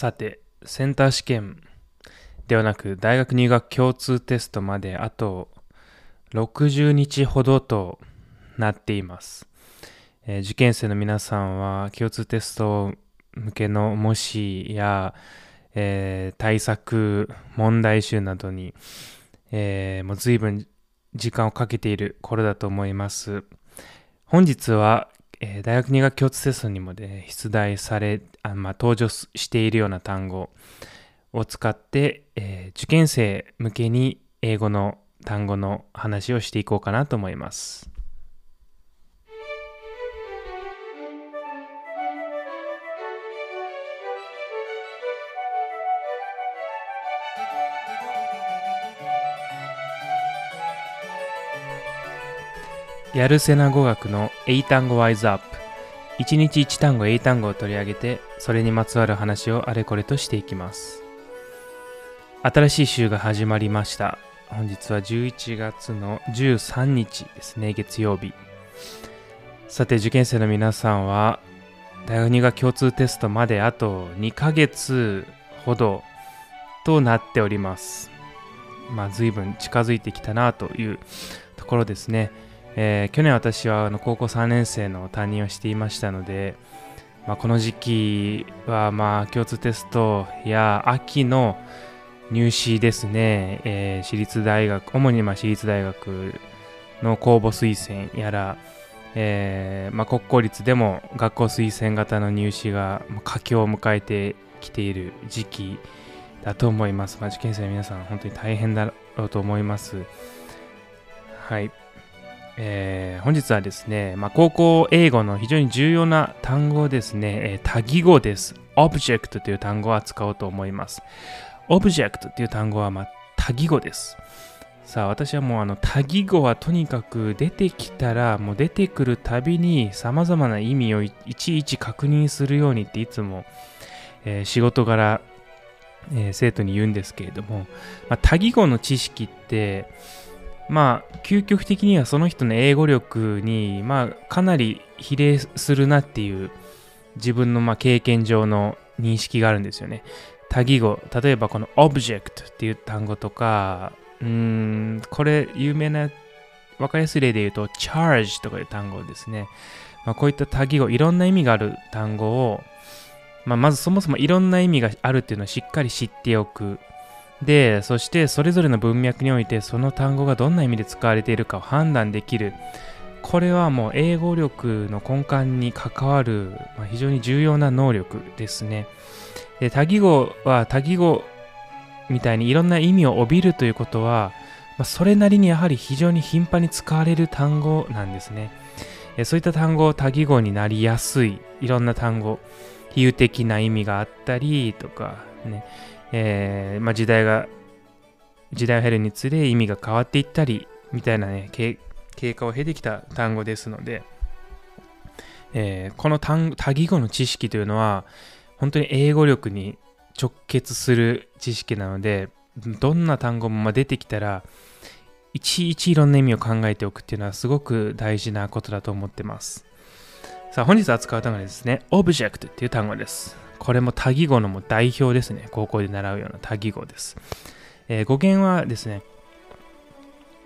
さて、センター試験ではなく大学入学共通テストまであと60日ほどとなっています。受験生の皆さんは共通テスト向けの模試や、対策、問題集などに、もう随分時間をかけている頃だと思います。本日は、大学入学共通テストにも、出題され、登場しているような単語を使って、受験生向けに英語の単語の話をしていこうかなと思います。やるせな語学の英単語ワイズアップ。1日1単語英単語を取り上げて、それにまつわる話をあれこれとしていきます。新しい週が始まりました。本日は11月の13日ですね、月曜日。さて、受験生の皆さんは、大学入学共通テストまであと2ヶ月ほどとなっております。随分近づいてきたなというところですね。去年私は高校3年生の担任をしていましたので、この時期は共通テストや秋の入試ですね、私立大学、主に私立大学の公募推薦やら、国公立でも学校推薦型の入試が佳境を迎えてきている時期だと思います。受験生の皆さん本当に大変だろうと思います。はい。本日はですね、高校英語の非常に重要な単語ですね、多義語です。オブジェクトという単語を扱おうと思います。オブジェクトという単語は多義語です。さあ、私はもう多義語はとにかく出てきたら、もう出てくるたびに様々な意味をいちいち確認するようにっていつも、仕事柄、生徒に言うんですけれども、多義語の知識って、究極的にはその人の英語力に、かなり比例するなっていう自分の経験上の認識があるんですよね。多義語、例えばこのオブジェクトっていう単語とか、これ有名な分かりやすい例で言うとチャージとかいう単語ですね。こういった多義語、いろんな意味がある単語を、まずそもそもいろんな意味があるっていうのをしっかり知っておく。で、そしてそれぞれの文脈においてその単語がどんな意味で使われているかを判断できる。これはもう英語力の根幹に関わる、非常に重要な能力ですね。で、多義語は多義語みたいにいろんな意味を帯びるということは、それなりにやはり非常に頻繁に使われる単語なんですね。そういった単語、多義語になりやすい、いろんな単語、比喩的な意味があったりとかね、時代を経るにつれ意味が変わっていったりみたいなね、経過を経てきた単語ですので、この多義語の知識というのは本当に英語力に直結する知識なので、どんな単語も出てきたらいちいちいろんな意味を考えておくっていうのはすごく大事なことだと思ってます。さあ、本日扱う単語ですね、オブジェクトっていう単語です。これも多義語の代表ですね。高校で習うような多義語です。語源はですね、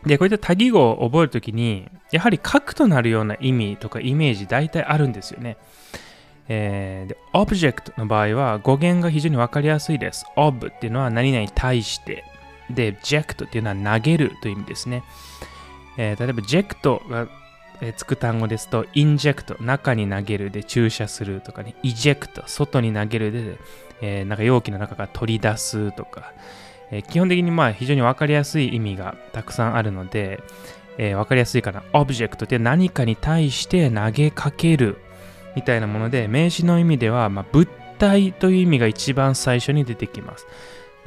で、こういった多義語を覚えるときに、やはり核となるような意味とかイメージ大体あるんですよね。で、オブジェクトの場合は語源が非常に分かりやすいです。オブっていうのは何々に対して、で、ジェクトっていうのは投げるという意味ですね。例えば、ジェクトがつく単語ですと、インジェクト、中に投げるで注射するとかね、イジェクト、外に投げるで、容器の中から取り出すとか、基本的に非常に分かりやすい意味がたくさんあるので、分かりやすいかな。オブジェクトって何かに対して投げかけるみたいなもので、名詞の意味では、物体という意味が一番最初に出てきます。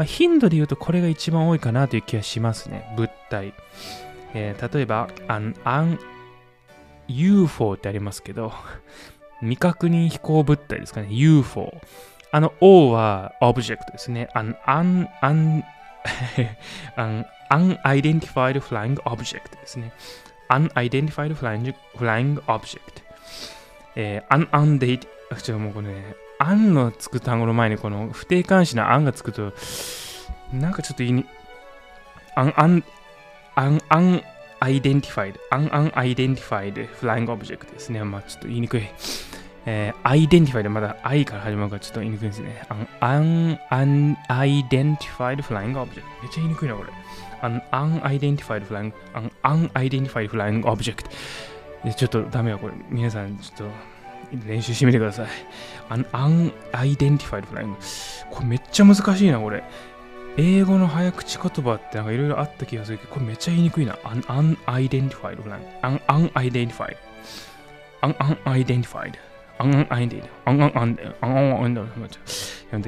頻度で言うとこれが一番多いかなという気がしますね。物体。例えば、UFO ってありますけど、未確認飛行物体ですかね、UFO。O はオブジェクトですね。Unidentified Flying Object ですね。Unidentified Flying Object。Undated、案のつく単語の前にこの不定冠詞の案がつくと、なんかちょっとアンアイデンティファイドフライングオブジェクトですね。まあちょっと言いにくい。アイデンティファイド、まだ I から始まるからちょっと言いにくいですね。アンアイデンティファイドフライングオブジェクト。めっちゃ言いにくいな、これ。アンアイデンティファイドフライングオブジェクト。ちょっとダメよ、これ。皆さん、ちょっと練習してみてください。アンアイデンティファイドフライング。これめっちゃ難しいな、これ。英語の早口言葉ってなんかいろいろあった気がするけど、これめっちゃ言いにくいな。読んで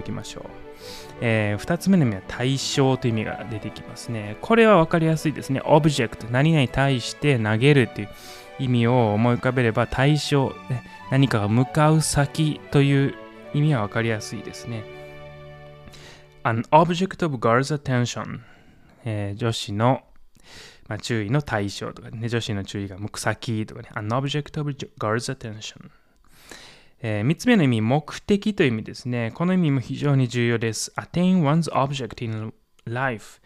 いきましょう。2つ目の意味は対象という意味が出てきますね。これは分かりやすいですね。オブジェクト、何々に対して投げるという意味を思い浮かべれば対象、何かが向かう先という意味は分かりやすいですね。An object of girl's attention、女子の、まあ、注意の対象とかね、女子の注意が向く先とかね、An object of girl's attention。3つ目の意味、目的という意味ですね。この意味も非常に重要です。Attain one's object in life、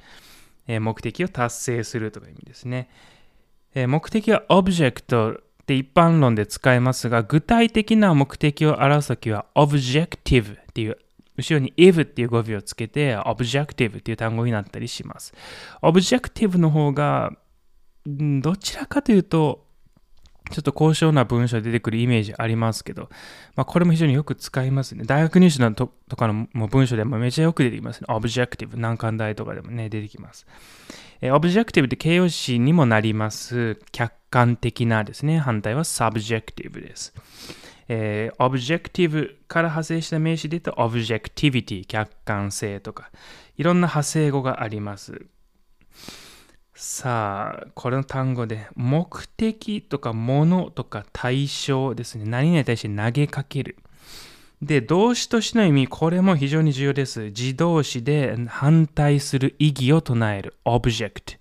目的を達成するとかいう意味ですね。目的はオブジェクトって一般論で使えますが、具体的な目的を表すときは objective っていう後ろに if っていう語尾をつけて objective っていう単語になったりします。 objective の方がどちらかというとちょっと高尚な文章で出てくるイメージありますけど、まあ、これも非常によく使いますね。大学入試の とかのもう文章でもめちゃよく出てきますね。 objective 難関大とかでもね出てきます。objective って形容詞にもなります。客観的なですね。反対は subjective です。objective から派生した名詞で言うと objectivity 客観性とかいろんな派生語があります。さあこれの単語で目的とかものとか対象ですね。何々に対して投げかけるで、動詞としての意味、これも非常に重要です。自動詞で反対する意義を唱える object で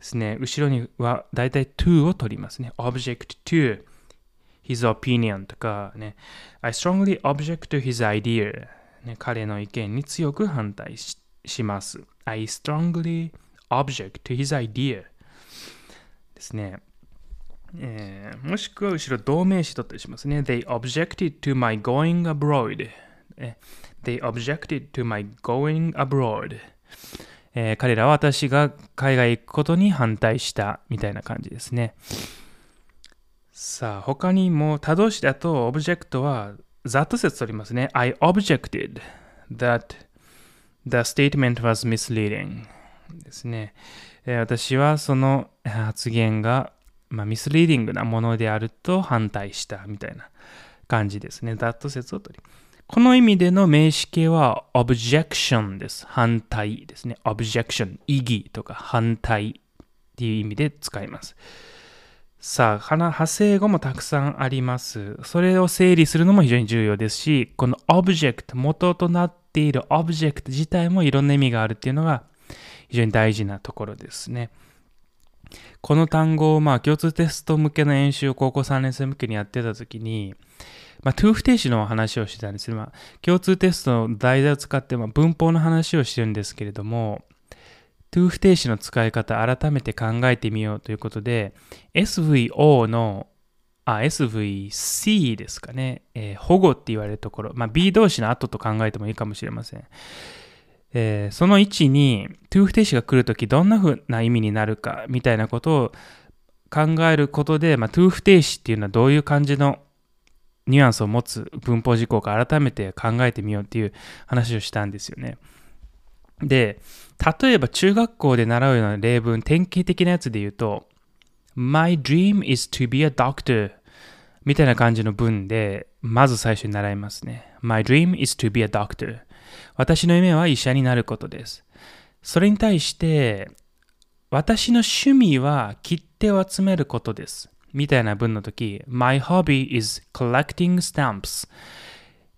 すね。後ろにはだいたい to を取りますね。 object to his opinion とかね、I strongly object to his idea、ね、彼の意見に強く反対 します。I strongly object to his idea ですね。もしくは後ろ動名詞取ったりしますね。They objected to my going abroad、They objected to my going abroad、彼らは私が海外行くことに反対したみたいな感じですね。さあ他にも他動詞だとオブジェクトはざっと説取りますね。 I objected that the statement was misleading ですね。私はその発言が、まあ、ミスリーディングなものであると反対したみたいな感じですね。ざっと説を取り、この意味での名詞形は objection です。反対ですね。 objection 異議とか反対っていう意味で使います。さあ、派生語もたくさんあります。それを整理するのも非常に重要ですし、このオブジェクト、元となっているオブジェクト自体もいろんな意味があるっていうのが非常に大事なところですね。この単語をまあ共通テスト向けの演習を高校3年生向けにやってたときに、まあ、to 不定詞の話をしてたんですけど、まあ、共通テストの題材を使ってまあ文法の話をしてるんですけれども、to 不定詞の使い方改めて考えてみようということで SVO の SVC ですかね、保護って言われるところ、まあ、B 動詞の後と考えてもいいかもしれません。その位置に to 不定詞が来るときどんな風な意味になるかみたいなことを考えることで、まあ、to 不定詞っていうのはどういう感じのニュアンスを持つ文法事項か改めて考えてみようっていう話をしたんですよね。で、例えば中学校で習うような例文、典型的なやつで言うと My dream is to be a doctor みたいな感じの文でまず最初に習いますね。 My dream is to be a doctor 私の夢は医者になることです。それに対して私の趣味は切手を集めることですみたいな文の時 My hobby is collecting stamps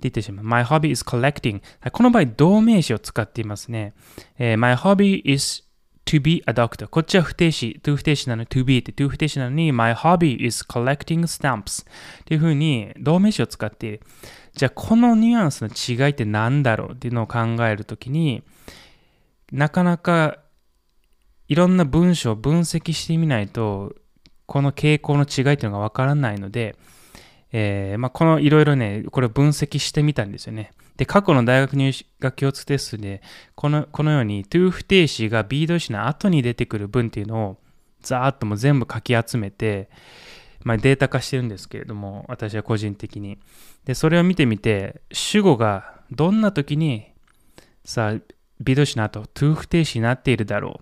言ってしまう。My hobby is collecting この場合動名詞を使っていますね。My hobby is to be a doctor。こっちは不定詞、to 不定詞なのに to be って、to 不定詞なのに my hobby is collecting stamps っていう風に動名詞を使っている。じゃあこのニュアンスの違いって何だろうっていうのを考えるときに、なかなかいろんな文章を分析してみないとこの傾向の違いっていうのがわからないので、このいろいろね、これを分析してみたんですよね。で、過去の大学入学共通テストで、このように to 不定詞が be 動詞の後に出てくる文っていうのをざーっともう全部書き集めて、データ化してるんですけれども、私は個人的に。で、それを見てみて、主語がどんな時にさあ be 動詞の後 to 不定詞になっているだろ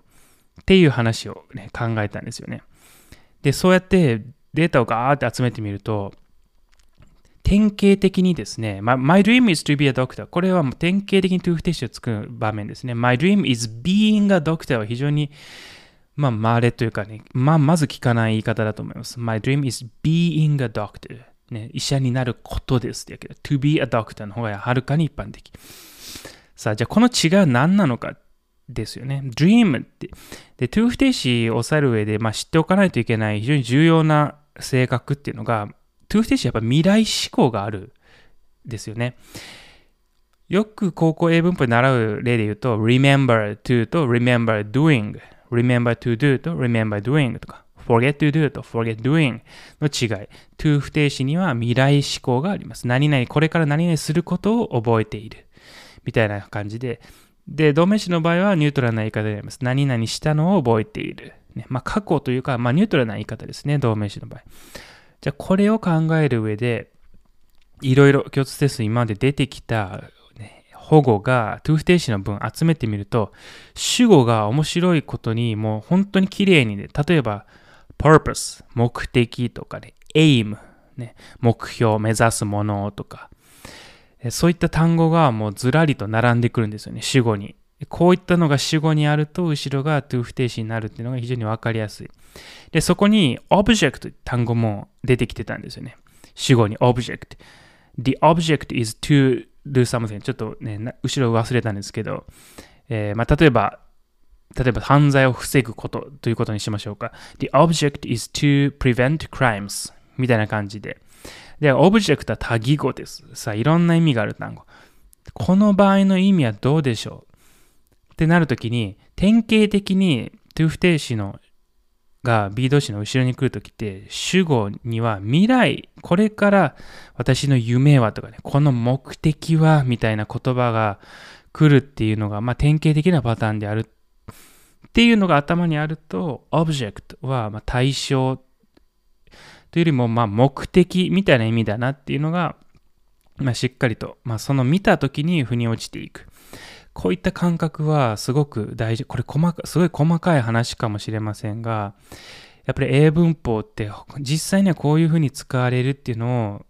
うっていう話を、ね、考えたんですよね。で、そうやってデータをガーって集めてみると、典型的にですね、My dream is to be a doctor。これはもう典型的に to 不定詞をつく場面ですね。My dream is being a doctor は非常に、稀というかね、まず聞かない言い方だと思います。My dream is being a doctor、ね。医者になることです。だけど、to be a doctor の方がはるかに一般的。さあ、じゃあこの違いは何なのかですよね。dream って。で、to 不定詞を抑える上で、知っておかないといけない非常に重要な性格っていうのが、to 不定詞はやっぱ未来思考があるですよね。よく高校英文法で習う例で言うと remember to と remember doing、remember to do と remember doing とか forget to do と forget doing の違い。to 不定詞には未来思考があります。何々、これから何々することを覚えているみたいな感じで。で、動名詞の場合はニュートラルな言い方になります。何々したのを覚えている。過去というか、ニュートラルな言い方ですね、動名詞の場合。じゃあこれを考える上で、いろいろ共通テストに今まで出てきた保護が to 不定詞の文集めてみると、主語が面白いことにもう本当に綺麗にね、例えば purpose 目的とかね、aim ね、目標目指すものとか、そういった単語がもうずらりと並んでくるんですよね、主語に。こういったのが主語にあると、後ろが to 不定詞になるっていうのが非常にわかりやすい。で、そこに object という単語も出てきてたんですよね。主語に object。The object is to do something。ちょっとね、後ろ忘れたんですけど、例えば犯罪を防ぐことということにしましょうか。The object is to prevent crimes みたいな感じで。で、object は多義語です。さあ、いろんな意味がある単語。この場合の意味はどうでしょうってなるときに、典型的に to 不定詞のが be 動詞の後ろに来るときって、主語には未来、これから私の夢はとかね、この目的はみたいな言葉が来るっていうのが、典型的なパターンであるっていうのが頭にあると、 object は対象というよりも目的みたいな意味だなっていうのが、しっかりと、その見たときに腑に落ちていく。こういった感覚はすごく大事。これすごい細かい話かもしれませんが、やっぱり英文法って実際にはこういうふうに使われるっていうのを、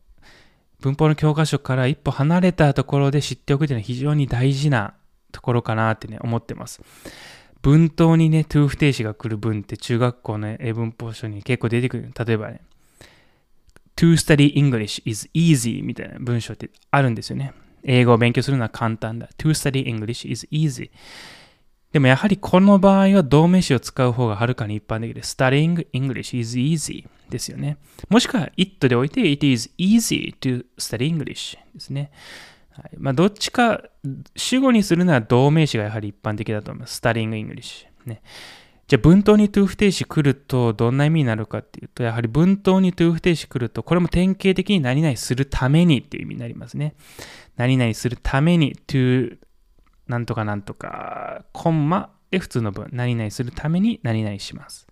文法の教科書から一歩離れたところで知っておくっていうのは非常に大事なところかなってね、思ってます。文頭にね、to 不定詞が来る文って中学校の英文法書に結構出てくる。例えばね、to study English is easy みたいな文章ってあるんですよね。英語を勉強するのは簡単だ。To study English is easy。でもやはりこの場合は動名詞を使う方がはるかに一般的で、studying English is easy ですよね。もしくは it で置いて it is easy to study English ですね。どっちか、主語にするなら動名詞がやはり一般的だと思います。studying English、ね。じゃあ文頭に to 不定詞来るとどんな意味になるかっていうと、やはり文頭に to 不定詞来ると、これも典型的に何々するためにっていう意味になりますね。何々するために to なんとかなんとかコンマで普通の文、何々するために何々します。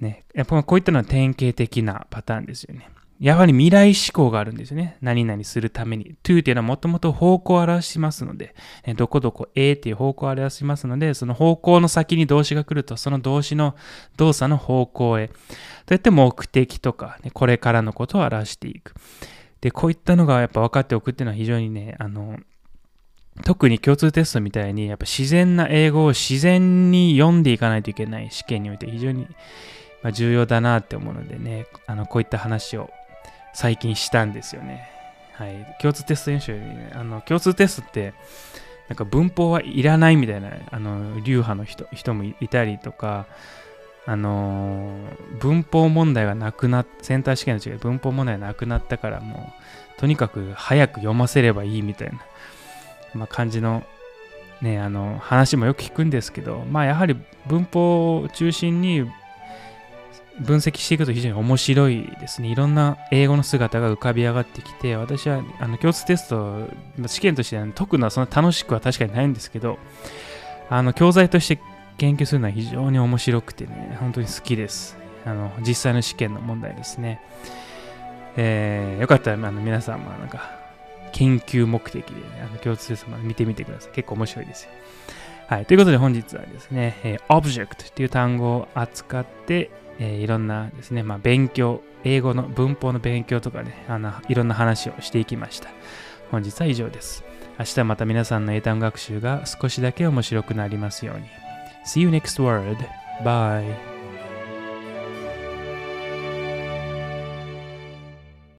ね、やっぱこういったのは典型的なパターンですよね。やはり未来思考があるんですよね。何々するために。to っていうのはもともと方向を表しますので、どこどこへっていう方向を表しますので、その方向の先に動詞が来ると、その動詞の動作の方向へ。といって目的とか、これからのことを表していく。で、こういったのがやっぱ分かっておくっていうのは非常にね、特に共通テストみたいに、やっぱ自然な英語を自然に読んでいかないといけない試験において非常に重要だなって思うのでね、こういった話を最近したんですよね。はい。共通テスト演習よりね、共通テストってなんか文法はいらないみたいな流派の人もいたりとか、文法問題がなくなっセンター試験の違い文法問題がなくなったから、もうとにかく早く読ませればいいみたいな、まあ、感じのね、話もよく聞くんですけど、まあやはり文法を中心に分析していくと非常に面白いですね。いろんな英語の姿が浮かび上がってきて、私は共通テスト試験として解くのはそんな楽しくは確かにないんですけど、教材として研究するのは非常に面白くてね、本当に好きです。実際の試験の問題ですね。よかったら皆さんもなんか研究目的で、ね、共通テストまで見てみてください。結構面白いですよ。はい、ということで本日はですね、object という単語を扱って、いろんなですね、まあ、勉強、英語の文法の勉強とかね、いろんな話をしていきました。本日は以上です。明日また皆さんの英単語学習が少しだけ面白くなりますように。See you next word. Bye.